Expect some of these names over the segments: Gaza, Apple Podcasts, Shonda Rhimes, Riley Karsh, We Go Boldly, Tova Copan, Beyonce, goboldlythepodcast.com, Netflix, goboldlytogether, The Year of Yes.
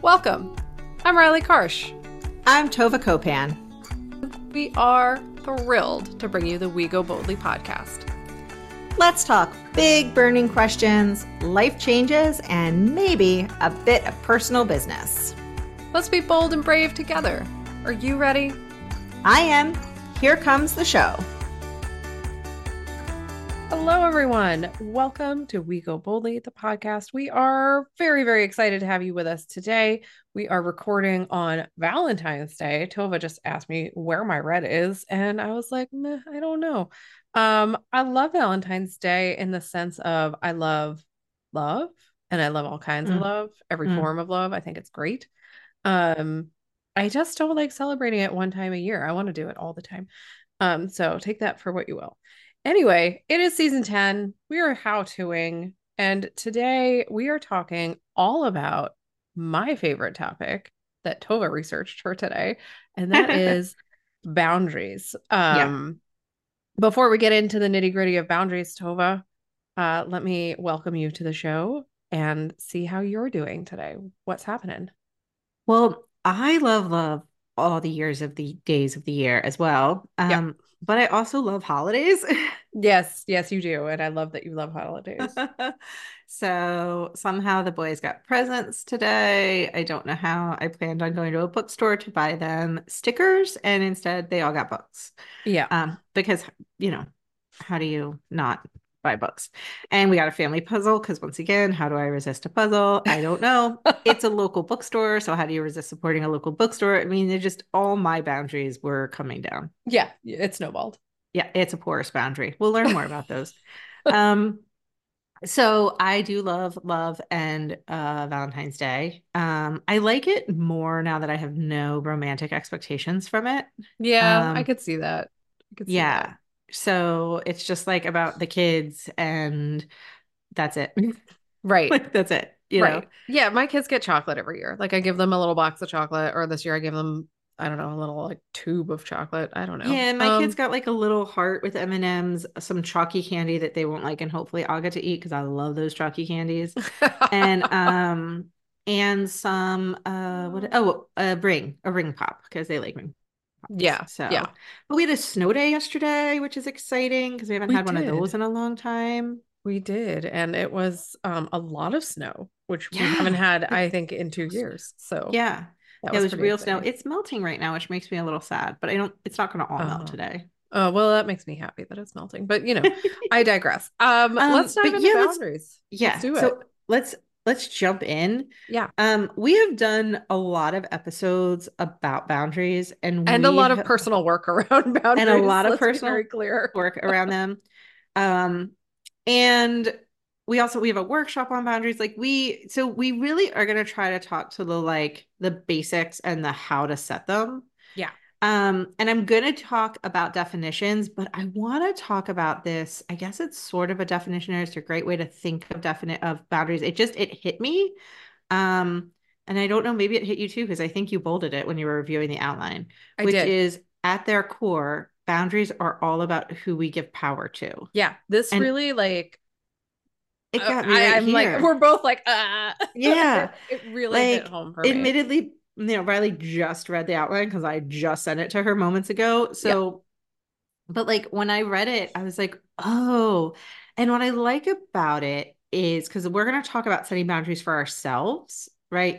Welcome. I'm Riley Karsh. I'm Tova Copan. We are thrilled to bring you the We Go Boldly podcast. Let's talk big burning questions, life changes, and maybe a bit of personal business. Let's be bold and brave together. Are you ready? I am. Here comes the show. Hello, everyone. Welcome to We Go Boldly, the podcast. We are very, very excited to have you with us today. We are recording on Valentine's Day. Tova just asked me where my red is, and I was like, meh, I don't know. I love Valentine's Day in the sense of I love love, and I love all kinds of love, every form of love. I think it's great. I just don't like celebrating it one time a year. I want to do it all the time. So take that for what you will. Anyway, it is season 10. We are how-toing, and today we are talking all about my favorite topic that Tova researched for today, and that is boundaries. Before we get into the nitty-gritty of boundaries, Tova, let me welcome you to the show and see how you're doing today. What's happening? Well, I love all the years of the days of the year as well. Yep. But I also love holidays. Yes, you do. And I love that you love holidays. So somehow the boys got presents today. I don't know how. I planned on going to a bookstore to buy them stickers, and instead they all got books. Yeah. Because, you know, how do you not buy books? And we got a family puzzle because, once again, how do I resist a puzzle? I don't know. It's a local bookstore. So how do you resist supporting a local bookstore? I mean, they're just all my boundaries were coming down. Yeah. It snowballed. Yeah. It's a porous boundary. We'll learn more about those. So I do love and Valentine's Day. I like it more now that I have no romantic expectations from it. Yeah. I could see that. I could see that. So it's just like about the kids, and that's it. Right. Like, that's it. You know? Yeah. My kids get chocolate every year. Like, I give them a little box of chocolate, or this year I gave them, I don't know, a little like tube of chocolate. I don't know. Yeah. My kids got like a little heart with M&Ms, some chalky candy that they won't like. And hopefully I'll get to eat, 'cause I love those chalky candies. and some, a ring pop, 'cause they like ring. Yeah. So, yeah. But we had a snow day yesterday, which is exciting because we haven't had one of those in a long time. We did. And it was a lot of snow, which we haven't had, I think, in 2 years. So, yeah. It was real exciting. Snow. It's melting right now, which makes me a little sad, but it's not going to all melt today. Oh, well, that makes me happy that it's melting, but I digress. Let's dive into boundaries. Let's do it. So Let's jump in. Yeah. We have done a lot of episodes about boundaries and a lot of personal work around boundaries. And a lot of personal work around them. And we have a workshop on boundaries. Like, we really are going to try to talk to the basics and the how to set them. Yeah. And I'm going to talk about definitions, but I want to talk about this. I guess it's sort of a definition, or it's a great way to think of boundaries. It hit me. And I don't know, maybe it hit you too, because I think you bolded it when you were reviewing the outline, which is at their core, boundaries are all about who we give power to. Yeah. This and really it got me right here. We're both yeah, it really hit home for me. Admittedly, Riley just read the outline because I just sent it to her moments ago. So, but when I read it, I was like, oh. And what I like about it is, because we're going to talk about setting boundaries for ourselves, right?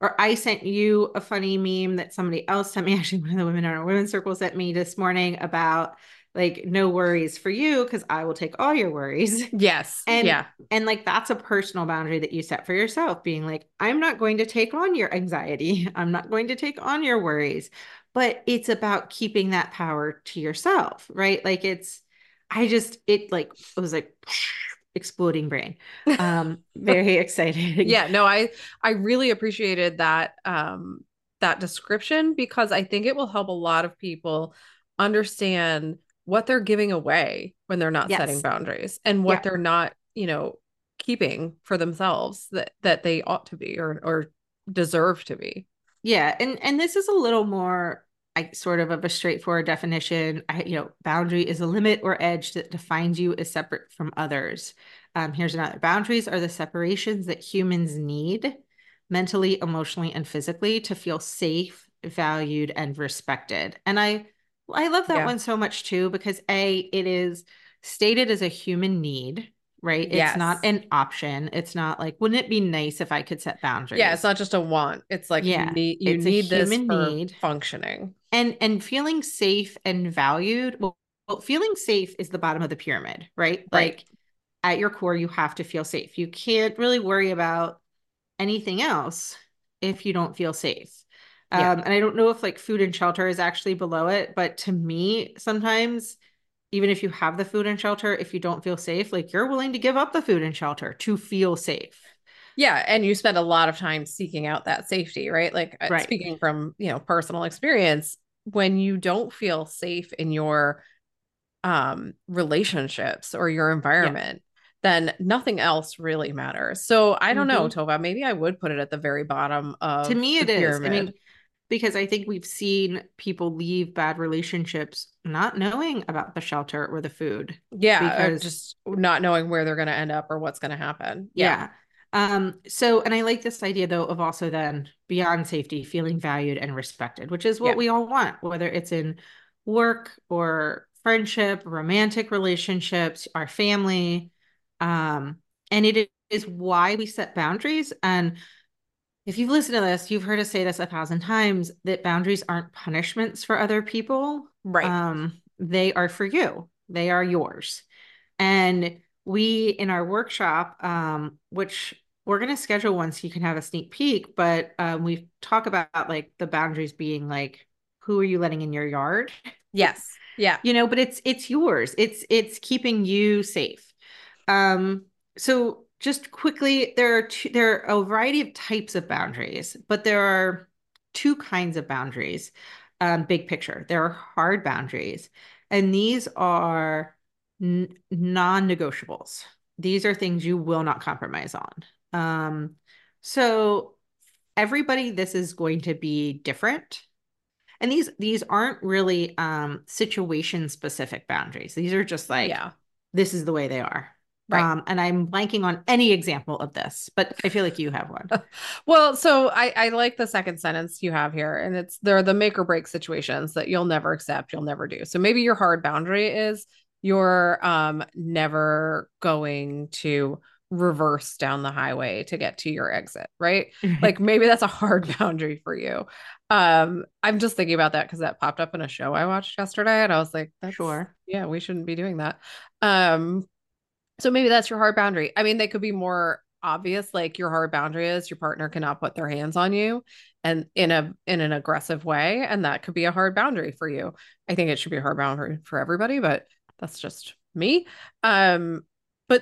I sent you a funny meme that somebody else sent me. Actually, one of the women in our women's circle sent me this morning about no worries for you, because I will take all your worries. Yes. And that's a personal boundary that you set for yourself, being I'm not going to take on your anxiety. I'm not going to take on your worries. But it's about keeping that power to yourself, right? It was exploding brain. Very exciting. Yeah, no, I really appreciated that description, because I think it will help a lot of people understand what they're giving away when they're not setting boundaries, and what they're not, keeping for themselves that they ought to be or deserve to be. Yeah. And this is a little more sort of a straightforward definition. Boundary is a limit or edge that defines you as separate from others. Here's another. Boundaries are the separations that humans need. mentally, emotionally, and physically, to feel safe, valued, and respected. And I love that one so much too, because A, it is stated as a human need, right? Yes. It's not an option. It's not like, wouldn't it be nice if I could set boundaries? Yeah. It's not just a want. It's like, you need this for functioning. And feeling safe and valued. Well, feeling safe is the bottom of the pyramid, right? Like at your core, you have to feel safe. You can't really worry about anything else if you don't feel safe. Yeah. And I don't know if like food and shelter is actually below it, but to me, sometimes even if you have the food and shelter, if you don't feel safe, like you're willing to give up the food and shelter to feel safe. Yeah. And you spend a lot of time seeking out that safety, right? Like speaking from, personal experience, when you don't feel safe in your relationships or your environment, then nothing else really matters. So I don't know, Tova, maybe I would put it at the very bottom of, to me, it is. I mean, because I think we've seen people leave bad relationships not knowing about the shelter or the food. Yeah. Or just not knowing where they're going to end up or what's going to happen. Yeah. So, and I like this idea though, of also then beyond safety, feeling valued and respected, which is what we all want, whether it's in work or friendship, romantic relationships, our family. And it is why we set boundaries. And if you've listened to this, you've heard us say this 1,000 times, that boundaries aren't punishments for other people. Right. They are for you. They are yours. And we, in our workshop, which we're going to schedule one so you can have a sneak peek, but we talk about like the boundaries being like, who are you letting in your yard? Yes. Yeah. But it's yours. It's keeping you safe. So just quickly, there are a variety of types of boundaries, but there are two kinds of boundaries, big picture. There are hard boundaries, and these are non-negotiables. These are things you will not compromise on. So everybody, this is going to be different. And these aren't really situation-specific boundaries. These are just like, this is the way they are. Right. And I'm blanking on any example of this, but I feel like you have one. Well, so I like the second sentence you have here, and they're the make or break situations that you'll never accept, you'll never do. So maybe your hard boundary is you're never going to reverse down the highway to get to your exit, right? Like maybe that's a hard boundary for you. I'm just thinking about that because that popped up in a show I watched yesterday, and I was like, yeah, we shouldn't be doing that. So maybe that's your hard boundary. I mean, they could be more obvious, like your hard boundary is your partner cannot put their hands on you and in an aggressive way. And that could be a hard boundary for you. I think it should be a hard boundary for everybody, but that's just me. But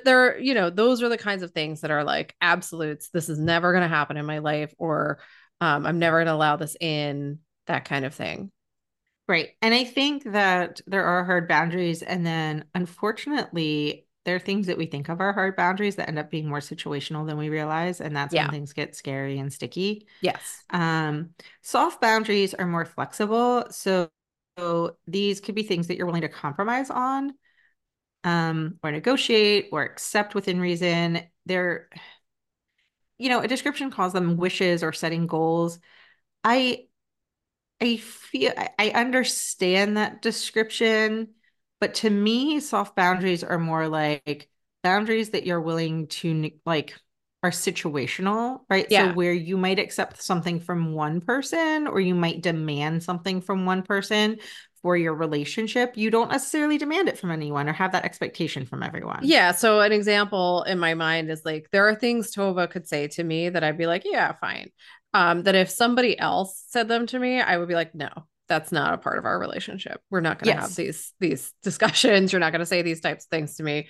there, those are the kinds of things that are like absolutes. This is never going to happen in my life, or I'm never going to allow this in, that kind of thing. Right. And I think that there are hard boundaries. And then unfortunately, there are things that we think of are hard boundaries that end up being more situational than we realize. And that's when things get scary and sticky. Yes. Soft boundaries are more flexible. So these could be things that you're willing to compromise on, or negotiate or accept within reason. They're, a description calls them wishes or setting goals. I understand that description. But to me, soft boundaries are more like boundaries that you're willing to like are situational, right? Yeah. So where you might accept something from one person, or you might demand something from one person for your relationship. You don't necessarily demand it from anyone or have that expectation from everyone. Yeah. So an example in my mind is like, there are things Tova could say to me that I'd be like, yeah, fine. That if somebody else said them to me, I would be like, no. That's not a part of our relationship. We're not going to have these discussions. You're not going to say these types of things to me,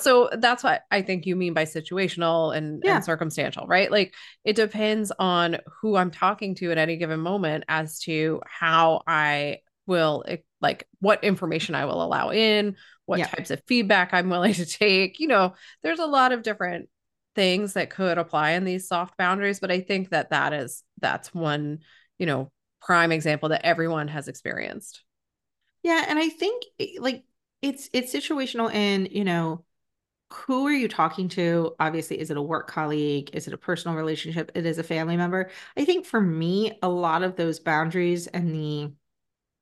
so that's what I think you mean by situational and circumstantial, right? Like it depends on who I'm talking to at any given moment as to how I will, like what information I will allow in, what types of feedback I'm willing to take. There's a lot of different things that could apply in these soft boundaries, but I think that's one, prime example that everyone has experienced. Yeah. And I think like it's situational in, who are you talking to? Obviously, is it a work colleague? Is it a personal relationship? It is a family member. I think for me, a lot of those boundaries and the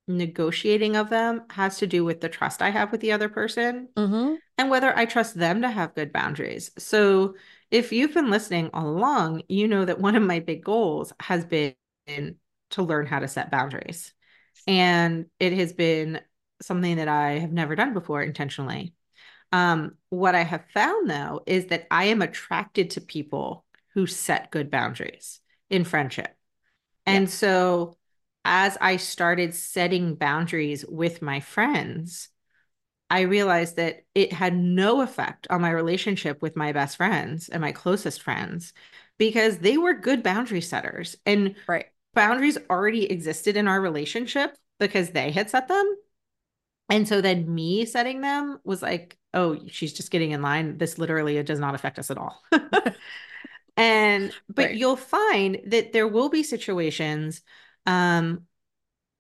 negotiating of them has to do with the trust I have with the other person mm-hmm. and whether I trust them to have good boundaries. So if you've been listening all along, you know that one of my big goals has been to learn how to set boundaries. And it has been something that I have never done before intentionally. What I have found, though, is that I am attracted to people who set good boundaries in friendship. And yeah. so as I started setting boundaries with my friends, I realized that it had no effect on my relationship with my best friends and my closest friends because they were good boundary setters. And right. boundaries already existed in our relationship because they had set them. And so then me setting them was like, oh, she's just getting in line. This literally, it does not affect us at all. But right. you'll find that there will be situations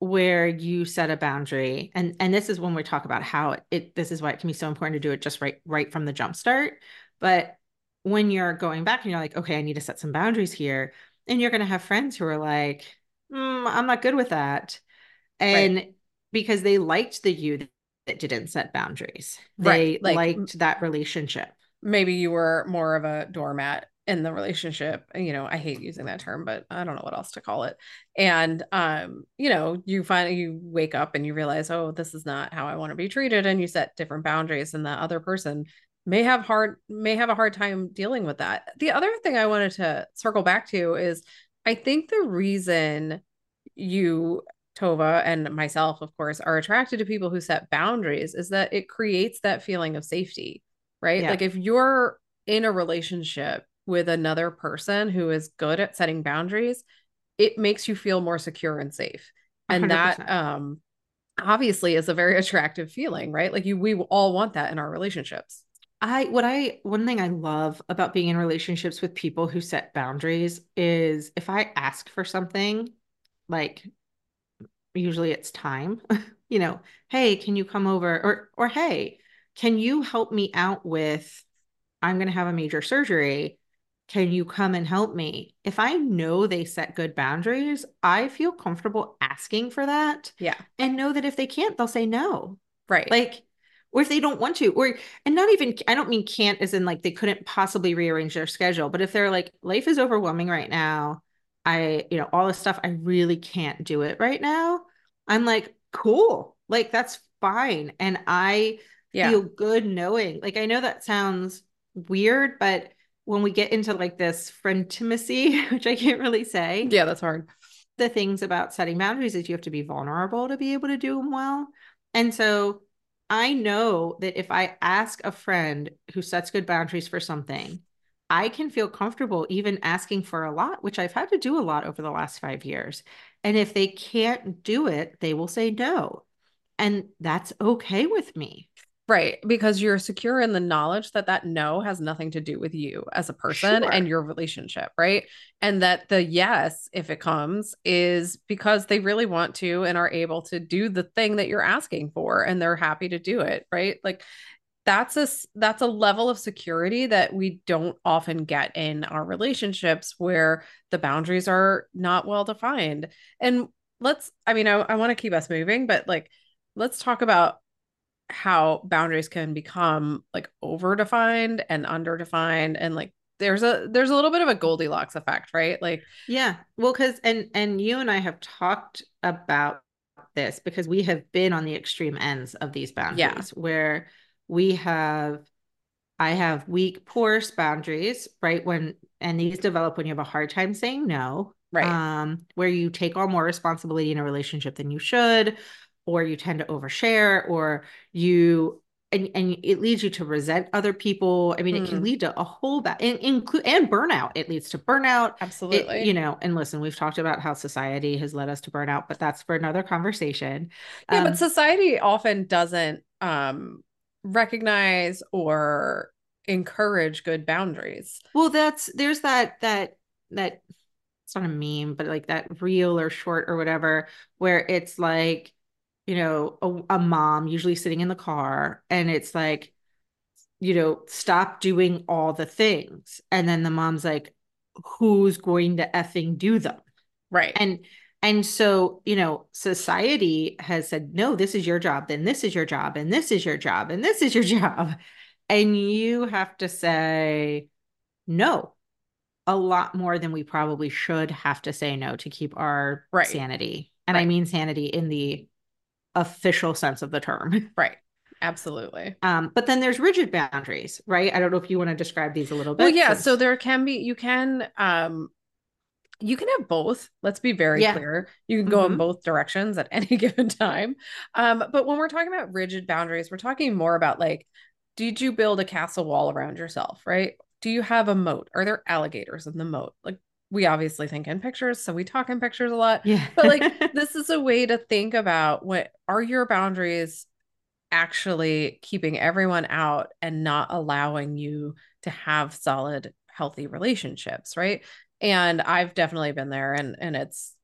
where you set a boundary. And this is when we talk about how it this is why it can be so important to do it just right from the jump start. But when you're going back and you're like, okay, I need to set some boundaries here. And you're going to have friends who are like, I'm not good with that. And right. because they liked the you that didn't set boundaries. They right. liked that relationship. Maybe you were more of a doormat in the relationship. You know, I hate using that term, but I don't know what else to call it. And, you know, you finally, you wake up and you realize, oh, this is not how I want to be treated. And you set different boundaries and the other person may have a hard time dealing with that. The other thing I wanted to circle back to is I think the reason you, Tova, and myself, of course, are attracted to people who set boundaries is that it creates that feeling of safety, right? Yeah. Like if you're in a relationship with another person who is good at setting boundaries, it makes you feel more secure and safe. And 100%. That, obviously is a very attractive feeling, right? Like we all want that in our relationships. One thing I love about being in relationships with people who set boundaries is if I ask for something, like usually it's time, you know, hey, can you come over? Or hey, can you help me out with, I'm going to have a major surgery. Can you come and help me? If I know they set good boundaries, I feel comfortable asking for that. Yeah. And know that if they can't, they'll say no. Right. Like, or if they don't want to, and not even, I don't mean can't as in like they couldn't possibly rearrange their schedule, but if they're like, life is overwhelming right now, all this stuff, I really can't do it right now. I'm like, cool. Like, that's fine. And I feel good knowing, like, I know that sounds weird, but when we get into like this friendtimacy, which I can't really say. Yeah, that's hard. The things about setting boundaries is you have to be vulnerable to be able to do them well. And so I know that if I ask a friend who sets good boundaries for something, I can feel comfortable even asking for a lot, which I've had to do a lot over the last 5 years. And if they can't do it, they will say no. And that's okay with me. Right. Because you're secure in the knowledge that no has nothing to do with you as a person sure. and your relationship. Right. And that the yes, if it comes, is because they really want to and are able to do the thing that you're asking for and they're happy to do it. Right. Like that's a level of security that we don't often get in our relationships where the boundaries are not well defined. And I want to keep us moving, but like, let's talk about how boundaries can become like overdefined and underdefined. And like, there's a little bit of a Goldilocks effect, right? Like, yeah, well, cause you and I have talked about this because we have been on the extreme ends of these boundaries where I have weak, porous boundaries, right? And these develop when you have a hard time saying no, right? Where you take on more responsibility in a relationship than you should, or you tend to overshare, or and it leads you to resent other people. I mean, it can lead to a whole and burnout. It leads to burnout. Absolutely. And listen, we've talked about how society has led us to burnout, but that's for another conversation. Yeah, but society often doesn't recognize or encourage good boundaries. Well, there's that it's not a meme, but like that reel or short or whatever, where it's like, you know, a mom usually sitting in the car and it's like, you know, stop doing all the things. And then the mom's like, who's going to effing do them? Right. And so, you know, society has said, no, this is your job. Then this is your job. And this is your job. And this is your job. And you have to say no a lot more than we probably should have to say no to keep our sanity. And I mean sanity in the official sense of the term. Right. Absolutely. But then there's rigid boundaries, right? I don't know if you want to describe these a little bit. Well, yeah. So there can be, you can have both. Let's be very clear. You can go in both directions at any given time. But when we're talking about rigid boundaries, we're talking more about like, did you build a castle wall around yourself? Right. Do you have a moat? Are there alligators in the moat? Like, we obviously think in pictures, so we talk in pictures a lot, but like, this is a way to think about what are your boundaries actually keeping everyone out and not allowing you to have solid, healthy relationships. Right. And I've definitely been there, and it's,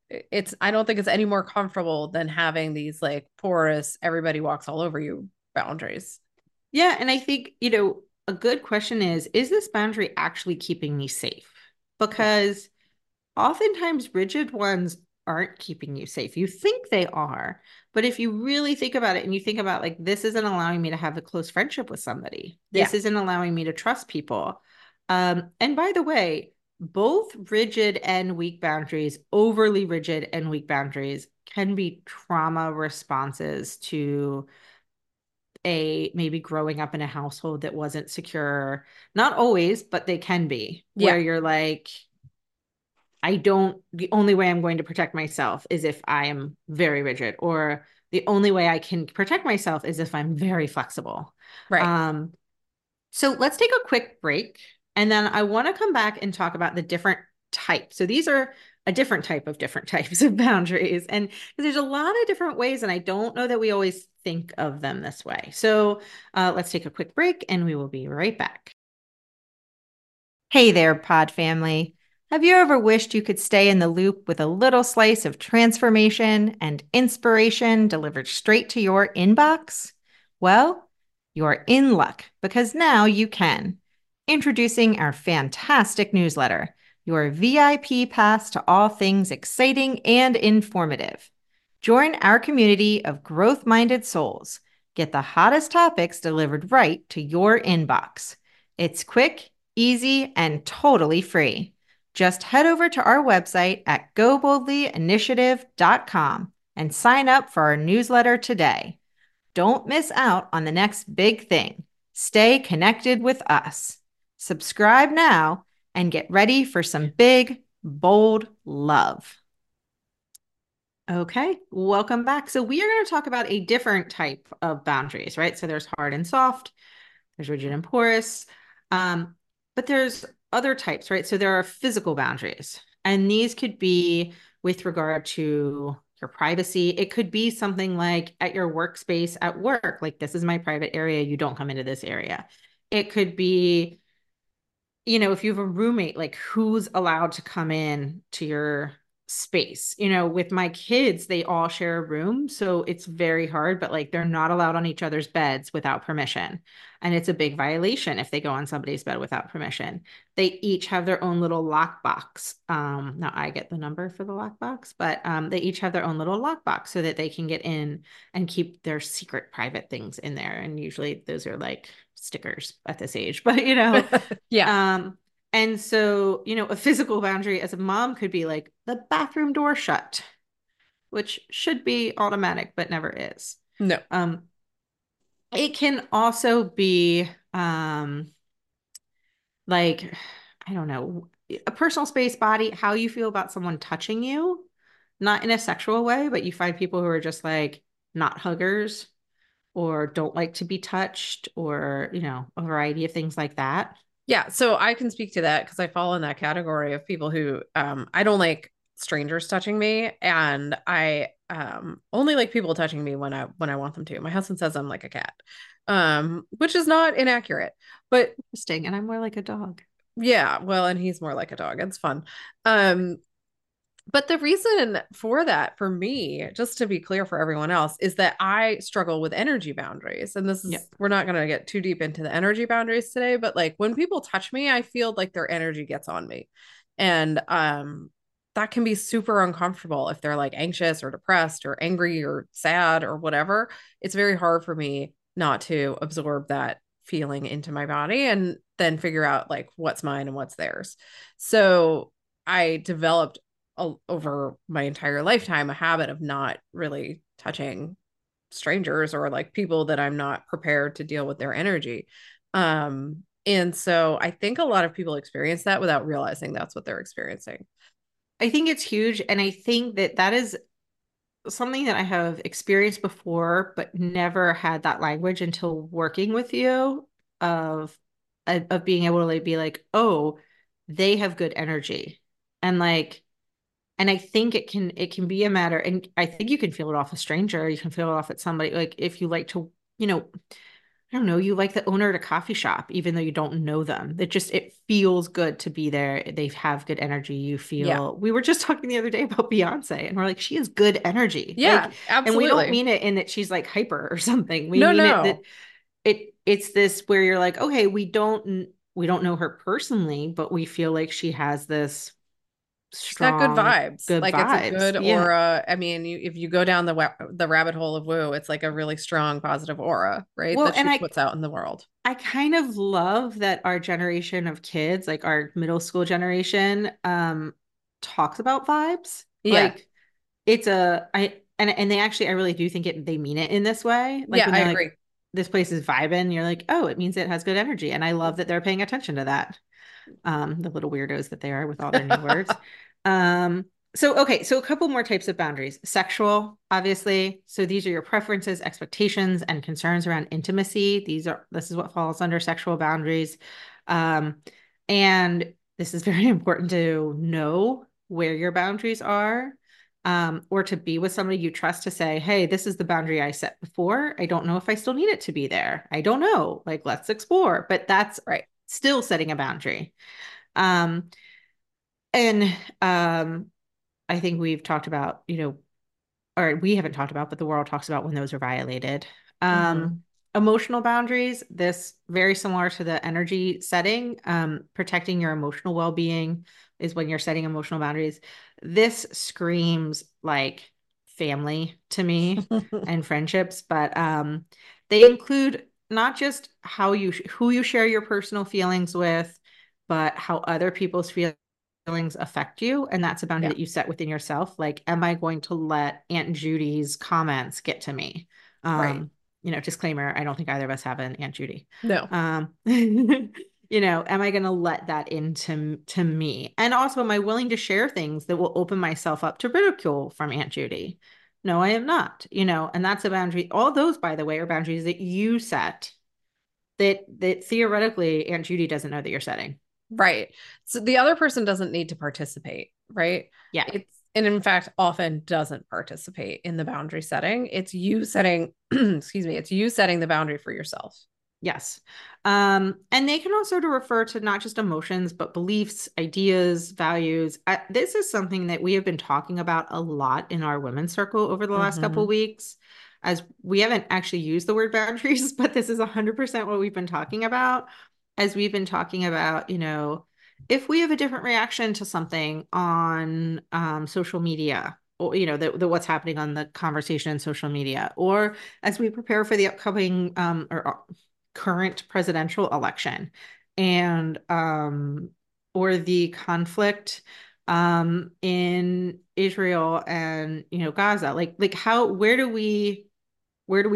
I don't think it's any more comfortable than having these like porous, everybody walks all over you boundaries. Yeah. And I think, you know, a good question is this boundary actually keeping me safe? Because oftentimes rigid ones aren't keeping you safe. You think they are, but if you really think about it and you think about like, this isn't allowing me to have a close friendship with somebody. This isn't allowing me to trust people. And by the way, both rigid and weak boundaries, overly rigid and weak boundaries, can be trauma responses to a maybe growing up in a household that wasn't secure. Not always, but they can be, where you're like, the only way I'm going to protect myself is if I am very rigid, or the only way I can protect myself is if I'm very flexible. Right. So let's take a quick break. And then I want to come back and talk about the different types. So these are a different types of boundaries. And there's a lot of different ways, and I don't know that we always think of them this way. So let's take a quick break and we will be right back. Hey there, pod family. Have you ever wished you could stay in the loop with a little slice of transformation and inspiration delivered straight to your inbox? Well, you're in luck, because now you can. Introducing our fantastic newsletter, your VIP pass to all things exciting and informative. Join our community of growth-minded souls. Get the hottest topics delivered right to your inbox. It's quick, easy, and totally free. Just head over to our website at goboldlyinitiative.com and sign up for our newsletter today. Don't miss out on the next big thing. Stay connected with us. Subscribe now and get ready for some big, bold love. Okay, welcome back. So we are going to talk about a different type of boundaries, right? So there's hard and soft, there's rigid and porous, but there's other types, right? So there are physical boundaries, and these could be with regard to your privacy. It could be something like at your workspace at work, like, this is my private area, you don't come into this area. It could be, you know, if you have a roommate, like, who's allowed to come in to your space? You know, with my kids, they all share a room, so it's very hard, but like, they're not allowed on each other's beds without permission. And it's a big violation if they go on somebody's bed without permission. They each have their own little lockbox. Now I get the number for the lockbox, but they each have their own little lockbox so that they can get in and keep their secret private things in there. And usually those are like stickers at this age, but you know, and so, you know, a physical boundary as a mom could be like the bathroom door shut, which should be automatic, but never is. No. It can also be like, I don't know, a personal space, body, how you feel about someone touching you, not in a sexual way, but you find people who are just like not huggers or don't like to be touched, or, you know, a variety of things like that. Yeah. So I can speak to that because I fall in that category of people who, I don't like strangers touching me, and I, only like people touching me when I want them to. My husband says I'm like a cat, which is not inaccurate, but interesting. And I'm more like a dog. Yeah. Well, and he's more like a dog. It's fun. But the reason for that, for me, just to be clear for everyone else, is that I struggle with energy boundaries. And this is, we're not going to get too deep into the energy boundaries today, but like when people touch me, I feel like their energy gets on me. And that can be super uncomfortable if they're like anxious or depressed or angry or sad or whatever. It's very hard for me not to absorb that feeling into my body and then figure out like what's mine and what's theirs. So I developed over my entire lifetime a habit of not really touching strangers or like people that I'm not prepared to deal with their energy. And so I think a lot of people experience that without realizing that's what they're experiencing. I think it's huge. And I think that that is something that I have experienced before, but never had that language until working with you of being able to like be like, oh, they have good energy. And like, and I think it can be a matter, and I think you can feel it off a stranger. You can feel it off at somebody. Like if you like to, you know, I don't know, you like the owner at a coffee shop, even though you don't know them. It feels good to be there. They have good energy. You feel, We were just talking the other day about Beyonce and we're like, she has good energy. Yeah, like, absolutely. And we don't mean it in that she's like hyper or something. It's this where you're like, okay, we don't know her personally, but we feel like she has this strong, good vibes. It's a good aura. I mean, if you go down the rabbit hole of woo, it's like a really strong positive aura, right? Well, that she puts out in the world. I kind of love that our generation of kids, like our middle school generation, talks about vibes. Yeah. Like it's they actually, I really do think they mean it in this way. Like, yeah, I agree. Like, this place is vibing. You're like, oh, it means it has good energy. And I love that they're paying attention to that. The little weirdos that they are with all their new words. So a couple more types of boundaries. Sexual, obviously. So these are your preferences, expectations, and concerns around intimacy. This is what falls under sexual boundaries. And this is very important to know where your boundaries are, or to be with somebody you trust to say, hey, this is the boundary I set before. I don't know if I still need it to be there. I don't know. Like, let's explore. But that's right. Still setting a boundary. I think we've talked about, you know, or we haven't talked about, but the world talks about when those are violated. Emotional boundaries, this very similar to the energy setting, protecting your emotional well-being is when you're setting emotional boundaries. This screams like family to me and friendships, but they include not just who you share your personal feelings with, but how other people's feelings affect you. And that's a boundary that you set within yourself. Like, am I going to let Aunt Judy's comments get to me? Right. You know, disclaimer, I don't think either of us have an Aunt Judy. No. You know, am I going to let that into me? And also, am I willing to share things that will open myself up to ridicule from Aunt Judy? No, I am not, you know, and that's a boundary. All those, by the way, are boundaries that you set that theoretically Aunt Judy doesn't know that you're setting. Right. So the other person doesn't need to participate, right? Yeah. And in fact, often doesn't participate in the boundary setting. It's you setting, it's you setting the boundary for yourself. Yes. And they can also refer to not just emotions, but beliefs, ideas, values. This is something that we have been talking about a lot in our women's circle over the last couple of weeks, as we haven't actually used the word boundaries, but this is 100% what we've been talking about, as we've been talking about, you know, if we have a different reaction to something on social media, or, you know, the what's happening on the conversation in social media, or as we prepare for the upcoming current presidential election, and or the conflict in Israel and, you know, Gaza, like how, where do we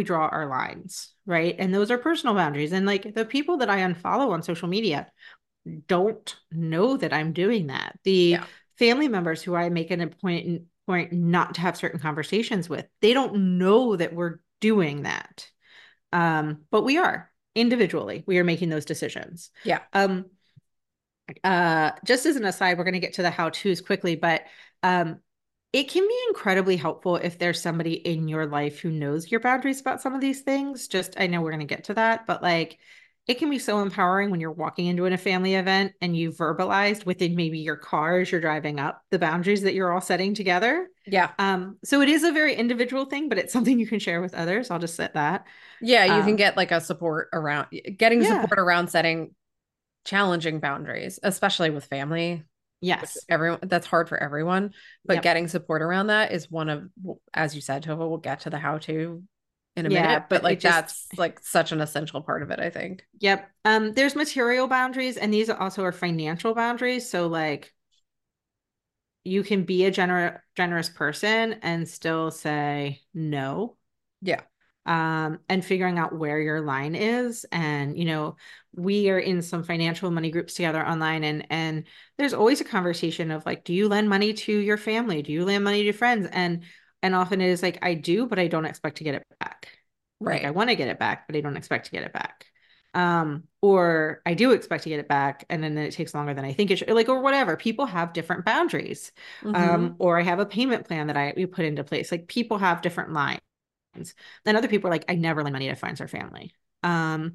draw our lines, right? And those are personal boundaries. And like the people that I unfollow on social media don't know that I'm doing that. Family members who I make an point not to have certain conversations with, they don't know that we're doing that, but we are. Individually, we are making those decisions. Yeah. Just as an aside, we're going to get to the how-tos quickly, but it can be incredibly helpful if there's somebody in your life who knows your boundaries about some of these things. I know we're going to get to that, but like it can be so empowering when you're walking into a family event and you verbalized within maybe your car as you're driving up the boundaries that you're all setting together. Yeah. So it is a very individual thing, but it's something you can share with others. I'll just set that. Yeah. You can get like a support around getting support around setting challenging boundaries, especially with family. Yes. Everyone, that's hard for everyone, but getting support around that is one of, as you said, Tova, we'll get to the how to in a minute, but like, that's like such an essential part of it, I think. Yep. There's material boundaries, and these also are financial boundaries. So like you can be a generous person and still say no. Yeah. And figuring out where your line is. And, you know, we are in some financial money groups together online, and there's always a conversation of like, do you lend money to your family? Do you lend money to friends? And often it is like, I do, but I don't expect to get it back. Right. Like, I want to get it back, but I don't expect to get it back. Or I do expect to get it back, and then it takes longer than I think it should, like, or whatever. People have different boundaries. Mm-hmm. Or I have a payment plan that we put into place. Like, people have different lines. Then other people are like, I never lend money to friends or family. And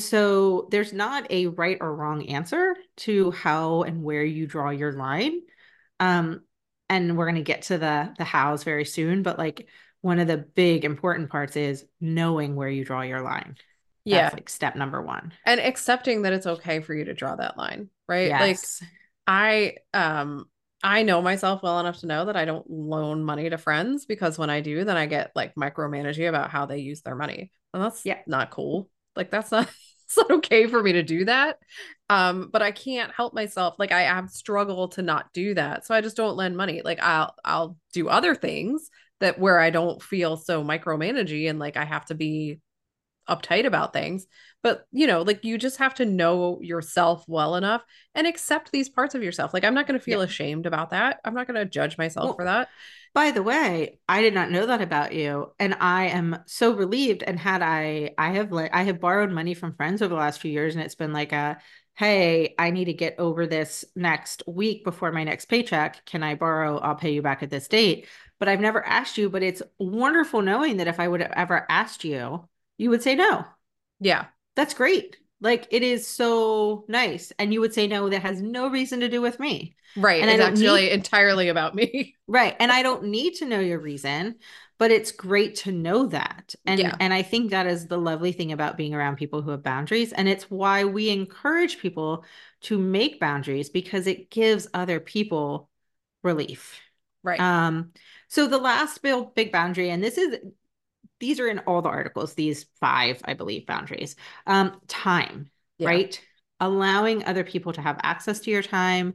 so there's not a right or wrong answer to how and where you draw your line. And we're going to get to the hows very soon, but like one of the big important parts is knowing where you draw your line. Yeah. That's like step number one. And accepting that it's okay for you to draw that line, right? Yes. Like I know myself well enough to know that I don't loan money to friends, because when I do, then I get like micromanaging about how they use their money, and that's not cool. Like it's not okay for me to do that. But I can't help myself. Like I have struggled to not do that. So I just don't lend money. Like I'll do other things that where I don't feel so micromanaging and like I have to be uptight about things, but you know, like you just have to know yourself well enough and accept these parts of yourself. Like I'm not going to feel ashamed about that. I'm not going to judge myself for that. By the way, I did not know that about you, and I am so relieved. And had I have borrowed money from friends over the last few years, and it's been like hey, I need to get over this next week before my next paycheck. Can I borrow? I'll pay you back at this date. But I've never asked you, but it's wonderful knowing that if I would have ever asked you, you would say no. Yeah. That's great. Like it is so nice. And you would say no, that has no reason to do with me. Right. And it's actually entirely about me. Right. And I don't need to know your reason, but it's great to know that. And I think that is the lovely thing about being around people who have boundaries. And it's why we encourage people to make boundaries, because it gives other people relief. Right. So the last big boundary, and these are in all the articles, these 5, I believe, boundaries. Time, right? Allowing other people to have access to your time,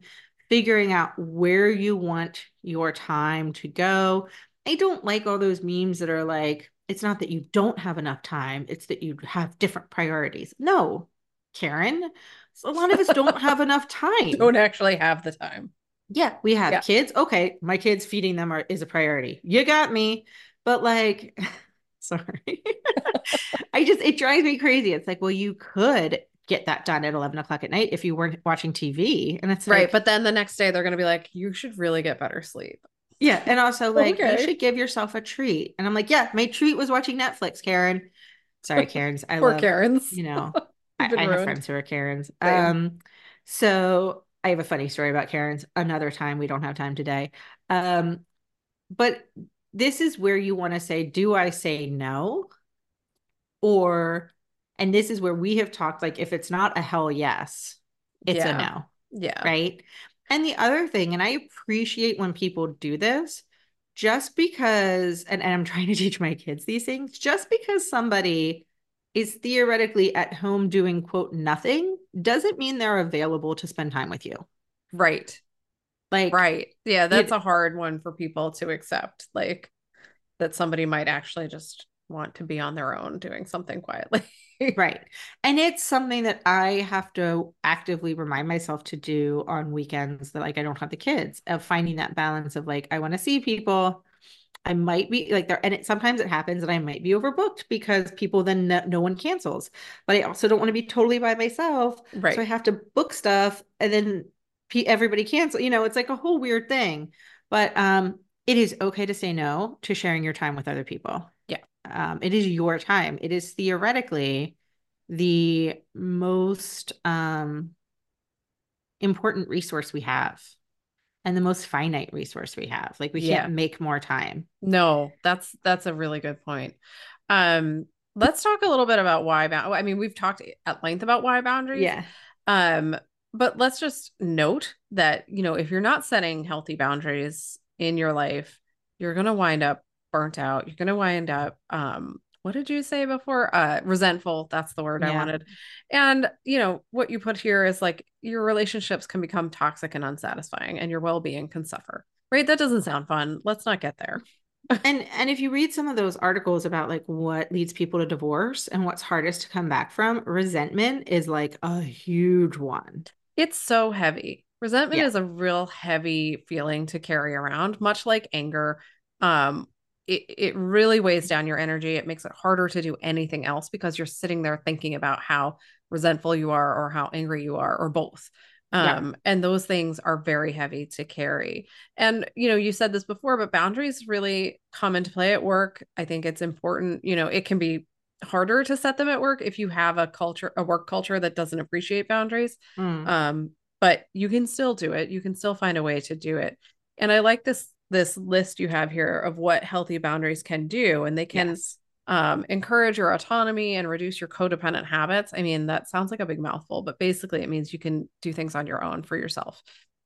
figuring out where you want your time to go. I don't like all those memes that are like, it's not that you don't have enough time, it's that you have different priorities. No, Karen, a lot of us don't have enough time. Don't actually have the time. Yeah, we have kids. Okay, my kids, feeding them is a priority. You got me. But like... Sorry. It drives me crazy. It's like, well, you could get that done at 11 o'clock at night if you weren't watching TV. And it's right. Like, but then the next day they're going to be like, you should really get better sleep. Yeah. And also like, you should give yourself a treat. And I'm like, yeah, my treat was watching Netflix, Karen. Sorry, Karens. I love Karens. You know, I have friends who are Karens. Right. So I have a funny story about Karens another time. We don't have time today. But this is where you want to say, do I say no? And this is where we have talked, like, if it's not a hell yes, it's a no. Yeah. Right. And the other thing, and I appreciate when people do this, just because, and I'm trying to teach my kids these things, just because somebody is theoretically at home doing quote nothing doesn't mean they're available to spend time with you. Right. Like, right. Yeah. That's a hard one for people to accept. Like that somebody might actually just want to be on their own doing something quietly. Right. And it's something that I have to actively remind myself to do on weekends that like, I don't have the kids, of finding that balance of like, I want to see people. I might be like there. And sometimes it happens that I might be overbooked because people then no one cancels, but I also don't want to be totally by myself. Right. So I have to book stuff and then everybody cancel, you know, it's like a whole weird thing, but, it is okay to say no to sharing your time with other people. Yeah. It is your time. It is theoretically the most important resource we have and the most finite resource we have. Like, we can't make more time. No, that's a really good point. Let's talk a little bit about why. I mean, we've talked at length about why boundaries. Yeah. But let's just note that, you know, if you're not setting healthy boundaries in your life, you're going to wind up burnt out. You're going to wind up, what did you say before? Resentful. That's the word I wanted. And, you know, what you put here is like, your relationships can become toxic and unsatisfying, and your well-being can suffer, right? That doesn't sound fun. Let's not get there. And if you read some of those articles about like what leads people to divorce and what's hardest to come back from, resentment is like a huge one. It's so heavy. Resentment is a real heavy feeling to carry around, much like anger. It really weighs down your energy. It makes it harder to do anything else because you're sitting there thinking about how resentful you are or how angry you are or both. And those things are very heavy to carry. And, you know, you said this before, but boundaries really come into play at work. I think it's important, you know, it can be harder to set them at work if you have a work culture that doesn't appreciate boundaries. But you can still do it. You can still find a way to do it. And I like this list you have here of what healthy boundaries can do, and they can encourage your autonomy and reduce your codependent habits. I mean, that sounds like a big mouthful, but basically it means you can do things on your own for yourself.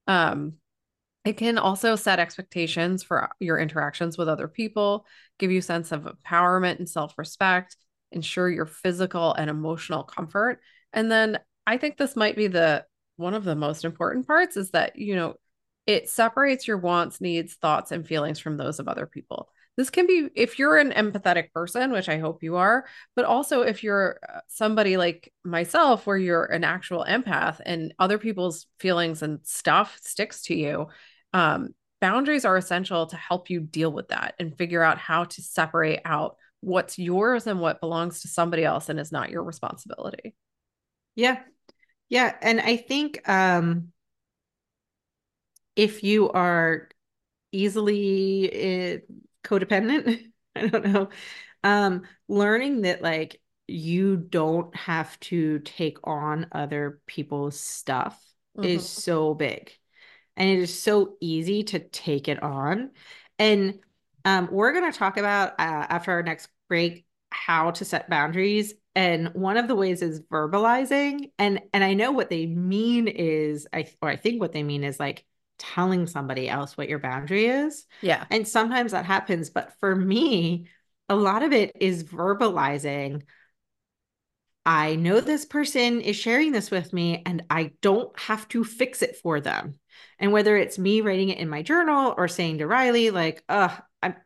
It can also set expectations for your interactions with other people, give you a sense of empowerment and self-respect, ensure your physical and emotional comfort. And then I think this might be one of the most important parts is that, you know, it separates your wants, needs, thoughts, and feelings from those of other people. This can be if you're an empathetic person, which I hope you are, but also if you're somebody like myself, where you're an actual empath and other people's feelings and stuff sticks to you. Boundaries are essential to help you deal with that and figure out how to separate out what's yours and what belongs to somebody else and is not your responsibility. Yeah. Yeah. And I think if you are easily codependent, I don't know, learning that like you don't have to take on other people's stuff is so big, and it is so easy to take it on. And we're going to talk about after our next break, how to set boundaries. And one of the ways is verbalizing. And I know what they mean is, I think what they mean is like telling somebody else what your boundary is. Yeah. And sometimes that happens. But for me, a lot of it is verbalizing. I know this person is sharing this with me and I don't have to fix it for them. And whether it's me writing it in my journal or saying to Riley, like, I'm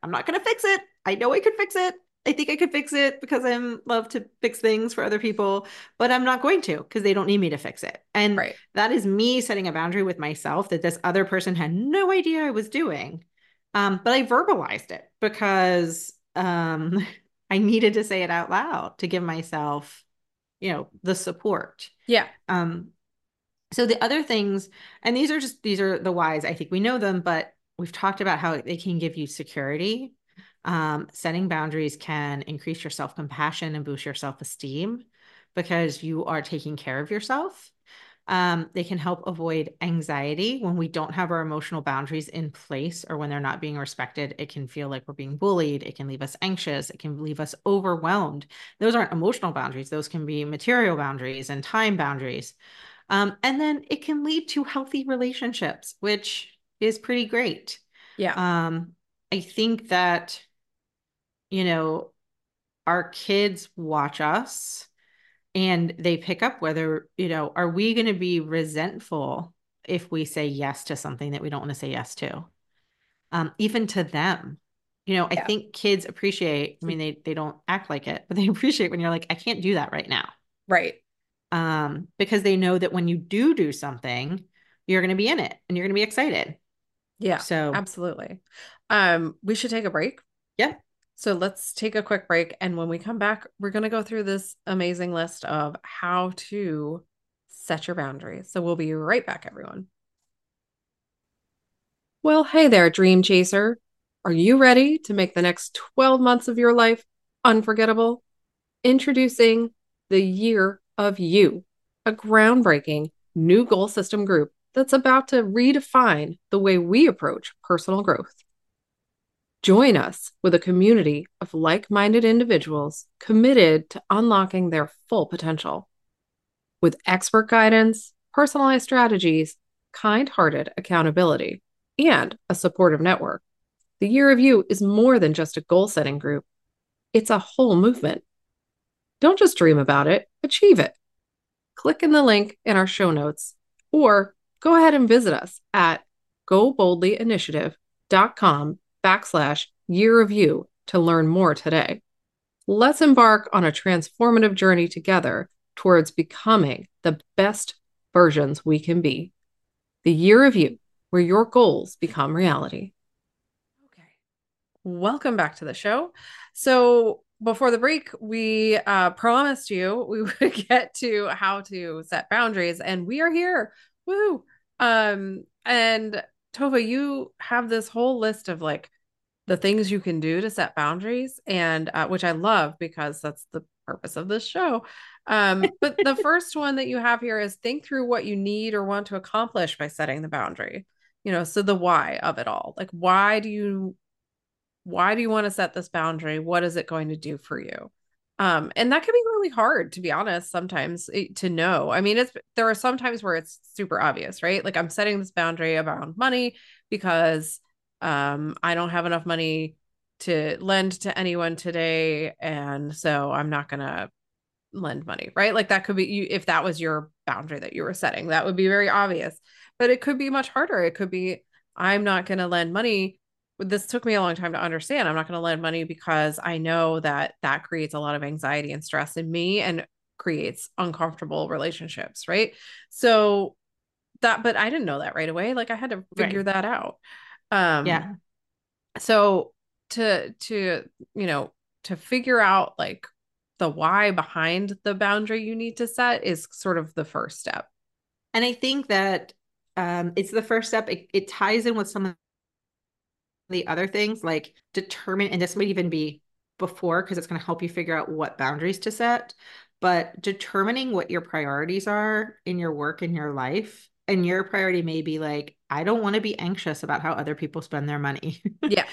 not going to fix it. I know I could fix it. I think I could fix it because I love to fix things for other people, but I'm not going to because they don't need me to fix it. And that is me setting a boundary with myself that this other person had no idea I was doing. But I verbalized it because I needed to say it out loud to give myself, you know, the support. Yeah. So the other things, and these are the whys. I think we know them, but we've talked about how they can give you security. Setting boundaries can increase your self-compassion and boost your self-esteem because you are taking care of yourself. They can help avoid anxiety. When we don't have our emotional boundaries in place or when they're not being respected, it can feel like we're being bullied. It can leave us anxious. It can leave us overwhelmed. Those aren't emotional boundaries. Those can be material boundaries and time boundaries. And then it can lead to healthy relationships, which is pretty great. Yeah. I think that, you know, our kids watch us and they pick up whether, you know, are we going to be resentful if we say yes to something that we don't want to say yes to, even to them? You know, I think kids appreciate, I mean, they don't act like it, but they appreciate when you're like, I can't do that right now. Right. Because they know that when you do something, you're going to be in it and you're going to be excited. Yeah, so absolutely. We should take a break. Yeah. So let's take a quick break. And when we come back, we're going to go through this amazing list of how to set your boundaries. So we'll be right back, everyone. Well, hey there, dream chaser. Are you ready to make the next 12 months of your life unforgettable? Introducing The Year of You, a groundbreaking new goal system group that's about to redefine the way we approach personal growth. Join us with a community of like-minded individuals committed to unlocking their full potential. With expert guidance, personalized strategies, kind-hearted accountability, and a supportive network, the Year of You is more than just a goal-setting group. It's a whole movement. Don't just dream about it, achieve it. Click in the link in our show notes or go ahead and visit us at goboldlyinitiative.com/yearreview to learn more today. Let's embark on a transformative journey together towards becoming the best versions we can be. The Year of You, where your goals become reality. Okay. Welcome back to the show. So before the break, we promised you we would get to how to set boundaries, and we are here. Woo! And Tova, you have this whole list of like the things you can do to set boundaries, and which I love because that's the purpose of this show. But the first one that you have here is think through what you need or want to accomplish by setting the boundary. You know, so the why of it all. Like, why do you want to set this boundary? What is it going to do for you? And that can be really hard, to be honest, sometimes to know. I mean, there are some times where it's super obvious, right? Like I'm setting this boundary around money because I don't have enough money to lend to anyone today. And so I'm not going to lend money, right? Like that could be you, if that was your boundary that you were setting, that would be very obvious, but it could be much harder. It could be, I'm not going to lend money. This took me a long time to understand. I'm not going to lend money because I know that that creates a lot of anxiety and stress in me and creates uncomfortable relationships. Right. So that, but I didn't know that right away. Like I had to figure that out. Yeah. So to figure out like the why behind the boundary you need to set is sort of the first step. And I think that it's the first step. It ties in with some of the other things, like determine, and this might even be before because it's going to help you figure out what boundaries to set, but determining what your priorities are in your work, in your life. And your priority may be like, I don't want to be anxious about how other people spend their money. Yeah.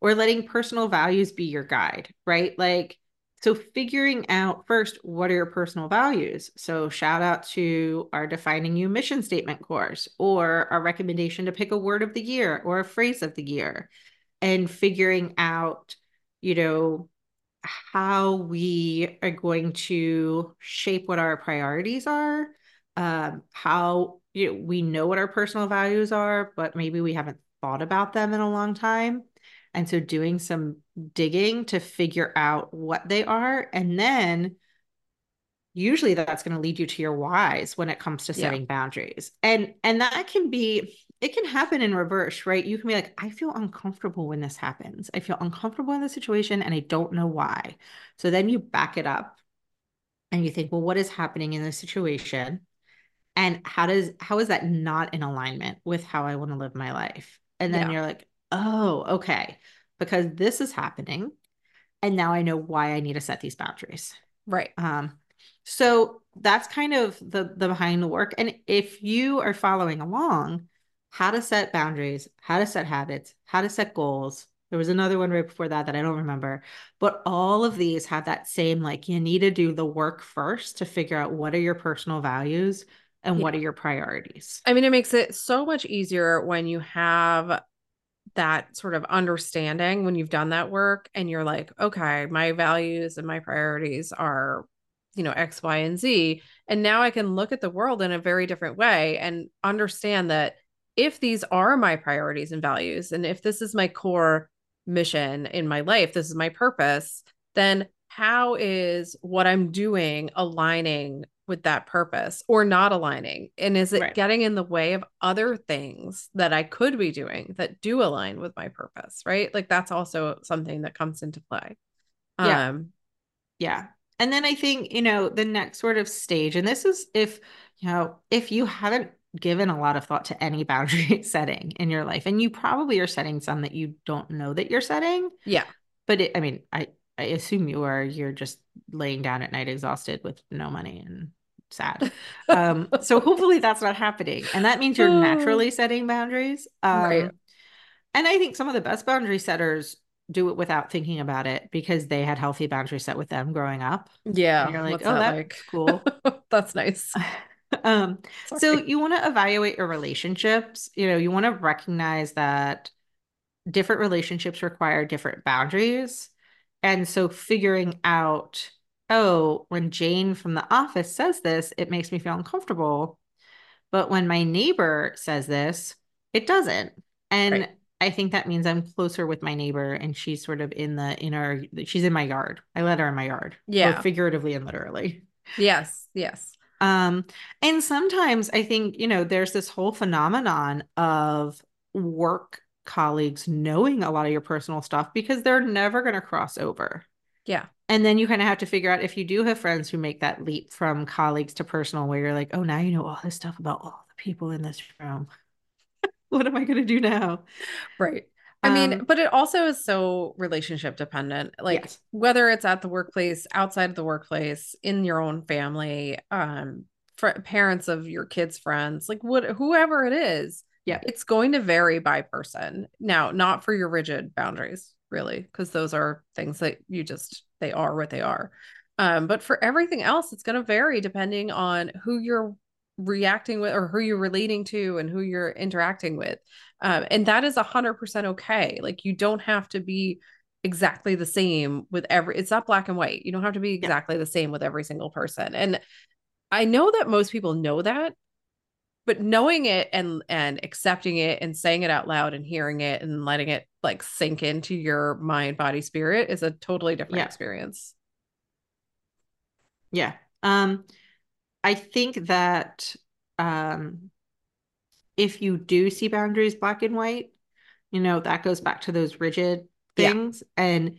Or letting personal values be your guide, right? Like, so figuring out first, what are your personal values? So shout out to our Defining You mission statement course, or our recommendation to pick a word of the year or a phrase of the year, and figuring out, you know, how we are going to shape what our priorities are. How we know what our personal values are, but maybe we haven't thought about them in a long time. And so doing some digging to figure out what they are. And then usually that's going to lead you to your whys when it comes to setting boundaries. And that can be, it can happen in reverse, right? You can be like, I feel uncomfortable when this happens. I feel uncomfortable in this situation and I don't know why. So then you back it up and you think, well, what is happening in this situation? And how is that not in alignment with how I want to live my life? And then you're like, oh, okay, because this is happening. And now I know why I need to set these boundaries. Right. So that's kind of the behind the work. And if you are following along, how to set boundaries, how to set habits, how to set goals. There was another one right before that I don't remember, but all of these have that same, like, you need to do the work first to figure out what are your personal values and what are your priorities. I mean, it makes it so much easier when you have that sort of understanding, when you've done that work and you're like, okay, my values and my priorities are, you know, X, Y, and Z. And now I can look at the world in a very different way and understand that if these are my priorities and values, and if this is my core mission in my life, this is my purpose, then how is what I'm doing aligning with that purpose or not aligning? And is it getting in the way of other things that I could be doing that do align with my purpose? Right. Like that's also something that comes into play. Yeah. And then I think, you know, the next sort of stage, and this is if you haven't given a lot of thought to any boundary setting in your life, and you probably are setting some that you don't know that you're setting. Yeah. But I mean, I I assume you are, you're just laying down at night exhausted with no money and sad. So hopefully that's not happening. And that means you're naturally setting boundaries. Right. And I think some of the best boundary setters do it without thinking about it because they had healthy boundaries set with them growing up. Yeah. And you're like, oh, that's cool. That's nice. So you want to evaluate your relationships. You know, you want to recognize that different relationships require different boundaries. And so figuring out, oh, when Jane from the office says this, it makes me feel uncomfortable. But when my neighbor says this, it doesn't. And right. I think that means I'm closer with my neighbor and she's sort of in the inner, she's in my yard. I let her in my yard. Yeah. Or figuratively and literally. Yes. Yes. And sometimes I think, you know, there's this whole phenomenon of work colleagues knowing a lot of your personal stuff because they're never going to cross over. Yeah. And then you kind of have to figure out if you do have friends who make that leap from colleagues to personal where you're like, oh, now you know all this stuff about all the people in this room. What am I going to do now? Right. I mean, but it also is so relationship dependent, like yes. whether it's at the workplace, outside of the workplace, in your own family, parents of your kids' friends, like whoever it is. Yeah. It's going to vary by person. Now, not for your rigid boundaries, really, because those are things that they are what they are. But for everything else, it's going to vary depending on who you're reacting with or who you're relating to and who you're interacting with. And that is 100% okay. Like you don't have to be exactly the same with it's not black and white. You don't have to be exactly the same with every single person. And I know that most people know that, but knowing it and accepting it and saying it out loud and hearing it and letting it like sink into your mind, body, spirit is a totally different experience. Yeah. I think that if you do see boundaries black and white, you know, that goes back to those rigid things. Yeah. And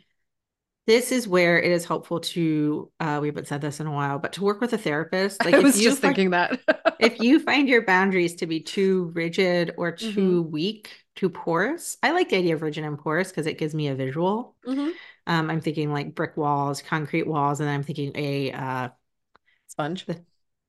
this is where it is helpful to, we haven't said this in a while, but to work with a therapist. Like I was just thinking that. If you find your boundaries to be too rigid or too weak, too porous. I like the idea of rigid and porous because it gives me a visual. Mm-hmm. I'm thinking like brick walls, concrete walls, and then I'm thinking a... sponge?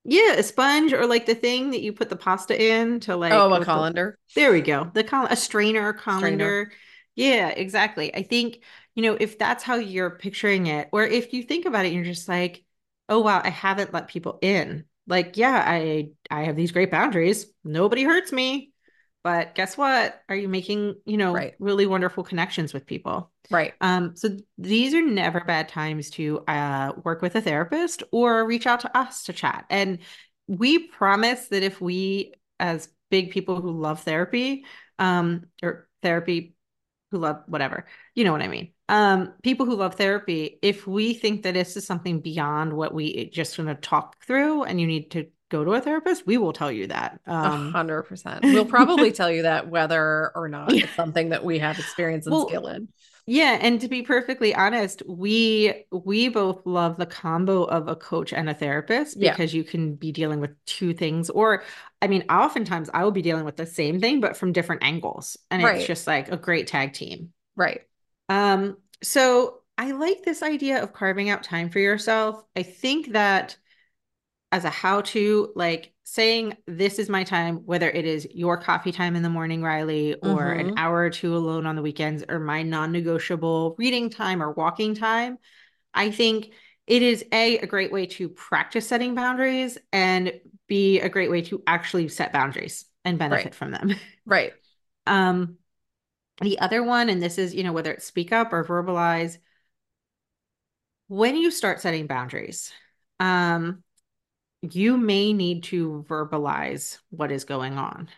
A sponge or like the thing that you put the pasta in to like... Oh, a colander. There we go. A strainer, colander. Yeah, exactly. I think, you know, if that's how you're picturing it, or if you think about it, you're just like, oh, wow, I haven't let people in. Like, yeah, I have these great boundaries. Nobody hurts me. But guess what? Are you making, you know, really wonderful connections with people? Right. So these are never bad times to work with a therapist or reach out to us to chat. And we promise that if we, as big people who love therapy, or therapy who love whatever, you know what I mean? People who love therapy, if we think that this is something beyond what we just want to talk through and you need to go to a therapist, we will tell you that. 100%. We'll probably tell you that whether or not it's something that we have experience and skill in. Yeah. And to be perfectly honest, we both love the combo of a coach and a therapist because you can be dealing with two things, or, I mean, oftentimes I will be dealing with the same thing, but from different angles. And it's just like a great tag team. Right. So I like this idea of carving out time for yourself. I think that as a how-to, like saying this is my time, whether it is your coffee time in the morning, Riley, or an hour or two alone on the weekends, or my non-negotiable reading time or walking time, I think it is a great way to practice setting boundaries and B, a great way to actually set boundaries and benefit from them. Right. The other one, and this is, you know, whether it's speak up or verbalize, when you start setting boundaries, you may need to verbalize what is going on.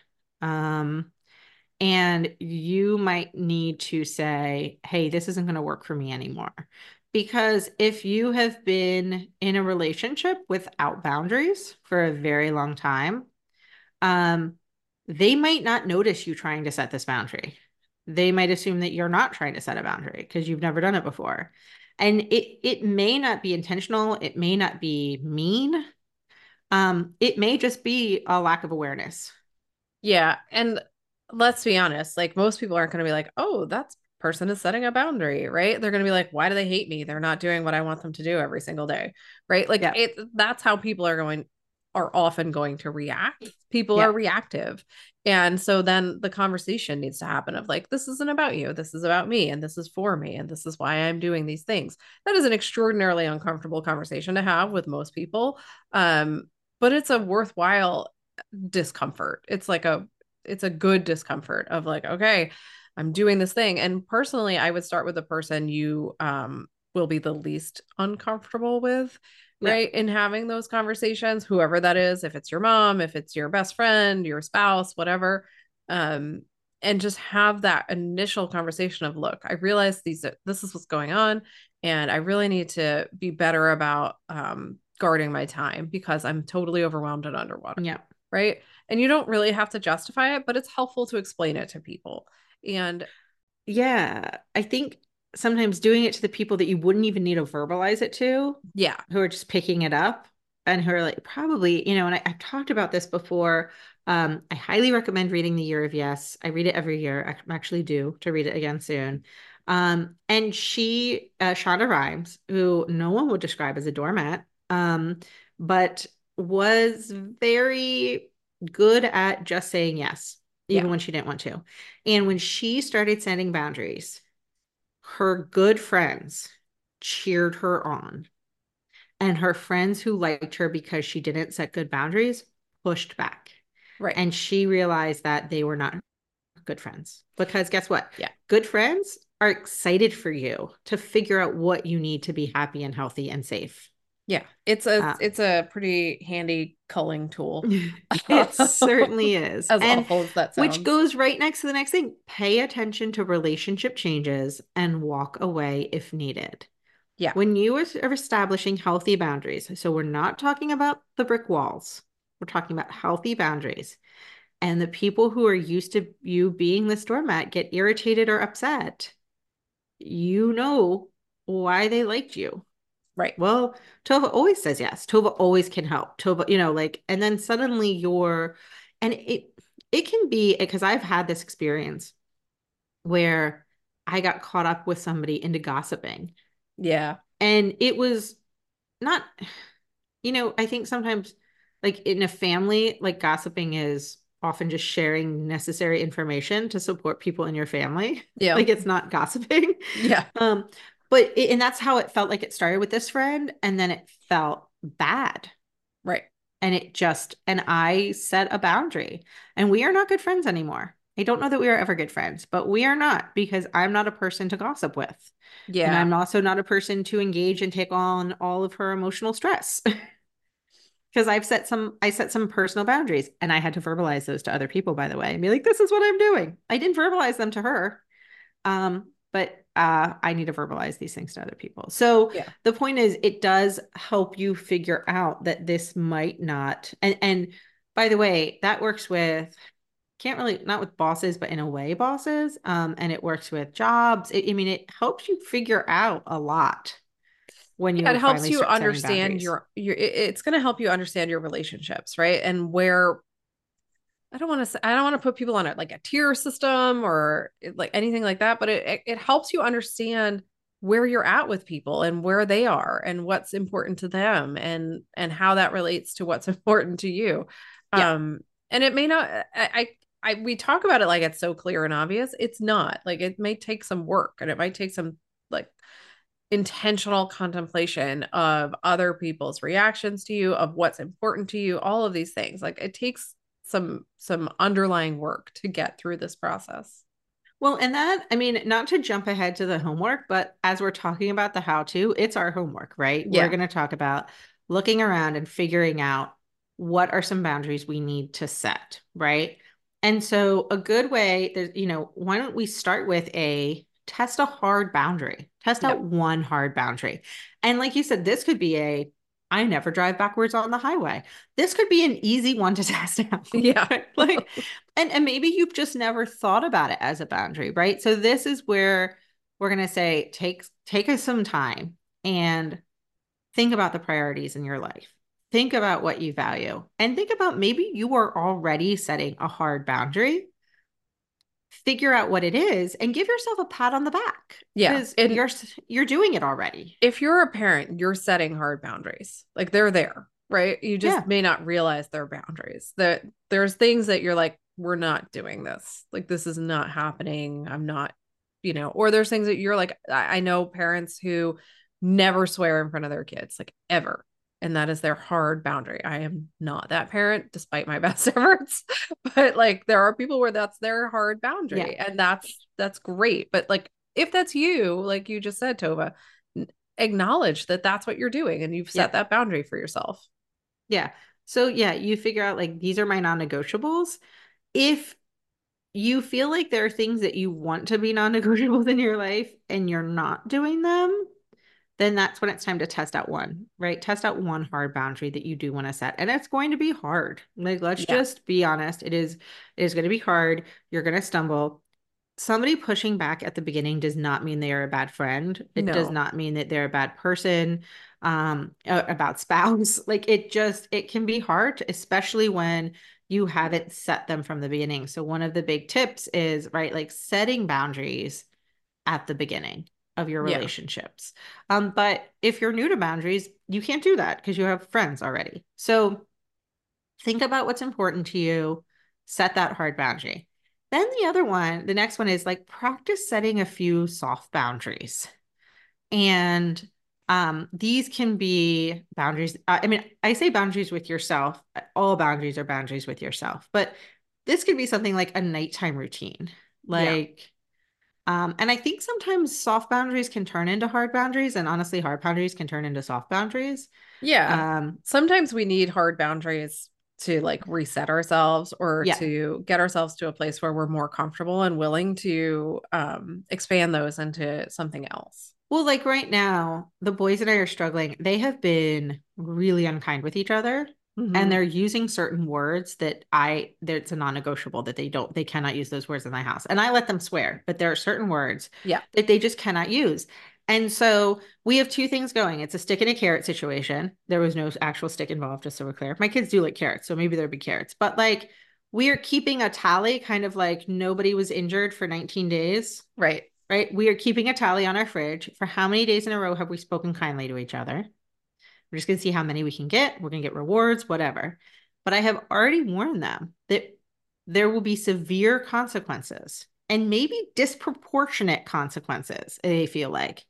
And you might need to say, hey, this isn't going to work for me anymore. Because if you have been in a relationship without boundaries for a very long time, they might not notice you trying to set this boundary. They might assume that you're not trying to set a boundary because you've never done it before. And it may not be intentional. It may not be mean. It may just be a lack of awareness. Yeah. And let's be honest, like most people aren't going to be like, oh, that's person is setting a boundary, right? They're going to be like, why do they hate me? They're not doing what I want them to do every single day, right? Like that's how people are often going to react. People are reactive. And so then the conversation needs to happen of like, this isn't about you. This is about me. And this is for me. And this is why I'm doing these things. That is an extraordinarily uncomfortable conversation to have with most people. But it's a worthwhile discomfort. It's like it's a good discomfort of like, okay, I'm doing this thing. And personally, I would start with the person you will be the least uncomfortable with. Right. In having those conversations, whoever that is, if it's your mom, if it's your best friend, your spouse, whatever, and just have that initial conversation of, look, I realize this is what's going on. And I really need to be better about guarding my time because I'm totally overwhelmed and underwater. Yeah. Right. And you don't really have to justify it, but it's helpful to explain it to people. And yeah, I think sometimes doing it to the people that you wouldn't even need to verbalize it to. Yeah. Who are just picking it up and who are like, probably, you know, and I've talked about this before. I highly recommend reading The Year of Yes. I read it every year. I'm actually due to read it again soon. And she, Shonda Rhimes, who no one would describe as a doormat, but was very good at just saying yes, even when she didn't want to. And when she started setting boundaries, her good friends cheered her on, and her friends who liked her because she didn't set good boundaries pushed back. Right. And she realized that they were not good friends because guess what? Yeah. Good friends are excited for you to figure out what you need to be happy and healthy and safe. Yeah. It's a pretty handy culling tool. It certainly is. As awful as that sounds. Which goes right next to the next thing. Pay attention to relationship changes and walk away if needed. Yeah. When you are establishing healthy boundaries. So we're not talking about the brick walls. We're talking about healthy boundaries. And the people who are used to you being this doormat get irritated or upset. You know why they liked you. Right. Well, Tova always says yes. Tova always can help. Tova, you know, like, and then suddenly it can be, because I've had this experience where I got caught up with somebody into gossiping. Yeah. And it was not, you know, I think sometimes like in a family, like gossiping is often just sharing necessary information to support people in your family. Yeah. Like it's not gossiping. Yeah. But that's how it felt like it started with this friend. And then it felt bad. Right. And and I set a boundary and we are not good friends anymore. I don't know that we are ever good friends, but we are not, because I'm not a person to gossip with. Yeah. And I'm also not a person to engage and take on all of her emotional stress because I set some personal boundaries, and I had to verbalize those to other people, by the way, and be like, this is what I'm doing. I didn't verbalize them to her. But I need to verbalize these things to other people. So the point is, it does help you figure out that this might not. And by the way, that works with, not with bosses, but in a way bosses. And it works with jobs. It helps you figure out a lot when you. It helps you understand it's going to help you understand your relationships, right? And where. I don't want to put people on it like a tier system or like anything like that, but it helps you understand where you're at with people and where they are and what's important to them and how that relates to what's important to you. Yeah. And it may not, we talk about it like it's so clear and obvious. It's not. Like it may take some work, and it might take some like intentional contemplation of other people's reactions to you, of what's important to you, all of these things. Like it takes some underlying work to get through this process. Well, and that, I mean, not to jump ahead to the homework, but as we're talking about the how-to, it's our homework, right? Yeah. We're going to talk about looking around and figuring out what are some boundaries we need to set, right? And so a good way, why don't we start with test a hard boundary, out one hard boundary. And like you said, this could be I never drive backwards on the highway. This could be an easy one to test out. Yeah. Like, and maybe you've just never thought about it as a boundary, right? So this is where we're going to say, take us some time and think about the priorities in your life. Think about what you value, and think about maybe you are already setting a hard boundary. figure out what it is and give yourself a pat on the back. Yeah. Because you're doing it already. If you're a parent, you're setting hard boundaries. Like they're there, right? You just may not realize they're boundaries. That there's things that you're like, we're not doing this. Like, this is not happening. I'm not, you know, or there's things that you're like, I know parents who never swear in front of their kids, like ever. And that is their hard boundary. I am not that parent, despite my best efforts. But like, there are people where that's their hard boundary. Yeah. And that's great. But like, if that's you, like you just said, Tova, acknowledge that that's what you're doing. And you've set that boundary for yourself. Yeah. So yeah, you figure out like, these are my non-negotiables. If you feel like there are things that you want to be non-negotiables in your life and you're not doing them, then that's when it's time to test out one, right? Test out one hard boundary that you do want to set. And it's going to be hard. Like, let's just be honest. It is going to be hard. You're going to stumble. Somebody pushing back at the beginning does not mean they are a bad friend. It does not mean that they're a bad person, about spouse. Like, it can be hard, especially when you haven't set them from the beginning. So one of the big tips is, right, like setting boundaries at the beginning of your relationships. But if you're new to boundaries, you can't do that because you have friends already. So think about what's important to you, set that hard boundary. Then the next one is like, practice setting a few soft boundaries. And these can be boundaries. I mean, I say boundaries with yourself. All boundaries are boundaries with yourself, but this could be something like a nighttime routine. Like, and I think sometimes soft boundaries can turn into hard boundaries, and honestly, hard boundaries can turn into soft boundaries. Yeah. Sometimes we need hard boundaries to like reset ourselves or to get ourselves to a place where we're more comfortable and willing to expand those into something else. Well, like right now, the boys and I are struggling. They have been really unkind with each other. Mm-hmm. And they're using certain words that it's a non-negotiable that they cannot use those words in my house. And I let them swear, but there are certain words that they just cannot use. And so we have two things going. It's a stick and a carrot situation. There was no actual stick involved, just so we're clear. My kids do like carrots, so maybe there'd be carrots, but like we are keeping a tally, kind of like nobody was injured for 19 days. Right. We are keeping a tally on our fridge for how many days in a row have we spoken kindly to each other. We're just going to see how many we can get. We're going to get rewards, whatever. But I have already warned them that there will be severe consequences and maybe disproportionate consequences, they feel like,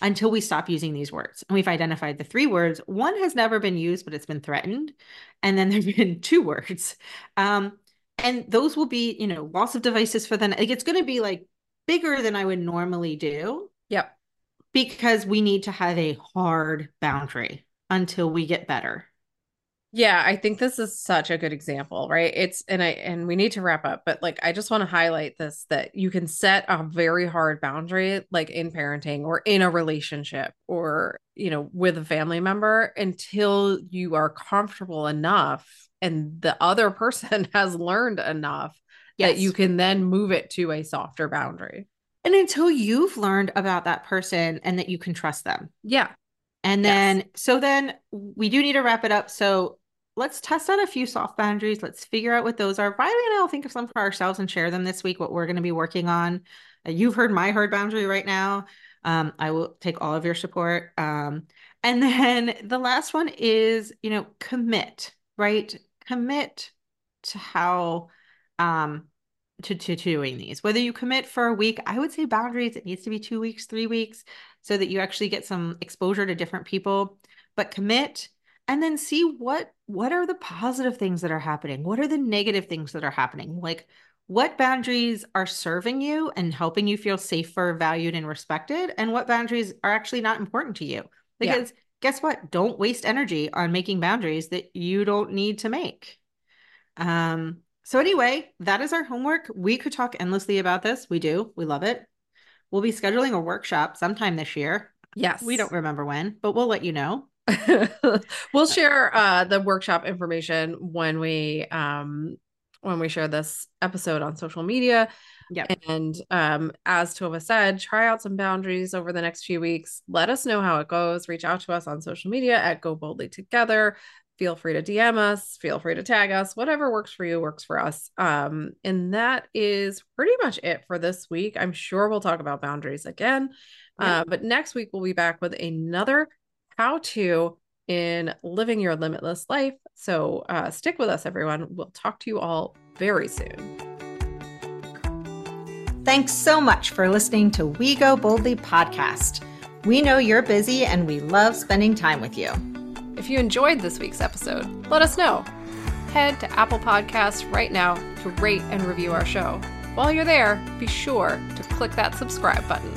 until we stop using these words. And we've identified the three words. One has never been used, but it's been threatened. And then there've been two words. And those will be, you know, loss of devices for the night. Like, it's going to be like bigger than I would normally do. Yep. Because we need to have a hard boundary until we get better. Yeah, I think this is such a good example, right? And we need to wrap up, but like, I just want to highlight this, that you can set a very hard boundary, like in parenting or in a relationship or, you know, with a family member until you are comfortable enough and the other person has learned enough that you can then move it to a softer boundary. And until you've learned about that person and that you can trust them. Yeah. And then, so then we do need to wrap it up. So let's test out a few soft boundaries. Let's figure out what those are. Riley and I will think of some for ourselves and share them this week, what we're going to be working on. You've heard my hard boundary right now. I will take all of your support. And then the last one is, you know, commit, right? Commit to how, to doing these, whether you commit for a week. I would say boundaries, it needs to be 2 weeks, 3 weeks, so that you actually get some exposure to different people, but commit and then see what are the positive things that are happening? What are the negative things that are happening? Like, what boundaries are serving you and helping you feel safer, valued, and respected? And what boundaries are actually not important to you? Because guess what? Don't waste energy on making boundaries that you don't need to make. So anyway, that is our homework. We could talk endlessly about this. We do. We love it. We'll be scheduling a workshop sometime this year. Yes. We don't remember when, but we'll let you know. We'll share the workshop information when we share this episode on social media. Yeah. And as Tova said, try out some boundaries over the next few weeks. Let us know how it goes. Reach out to us on social media at Go Boldly Together. feel free to DM us, feel free to tag us, whatever works for you works for us. And that is pretty much it for this week. I'm sure we'll talk about boundaries again, but next week we'll be back with another how-to in living your limitless life. So stick with us, everyone. We'll talk to you all very soon. Thanks so much for listening to We Go Boldly podcast. We know you're busy and we love spending time with you. If you enjoyed this week's episode, let us know. Head to Apple Podcasts right now to rate and review our show. While you're there, be sure to click that subscribe button.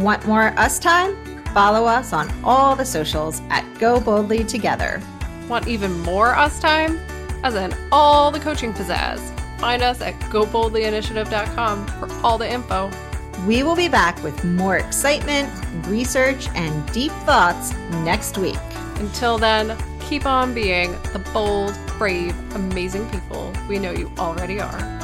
Want more us time? Follow us on all the socials at Go Boldly Together. Want even more us time? As in all the coaching pizzazz. Find us at goboldlyinitiative.com for all the info. We will be back with more excitement, research, and deep thoughts next week. Until then, keep on being the bold, brave, amazing people we know you already are.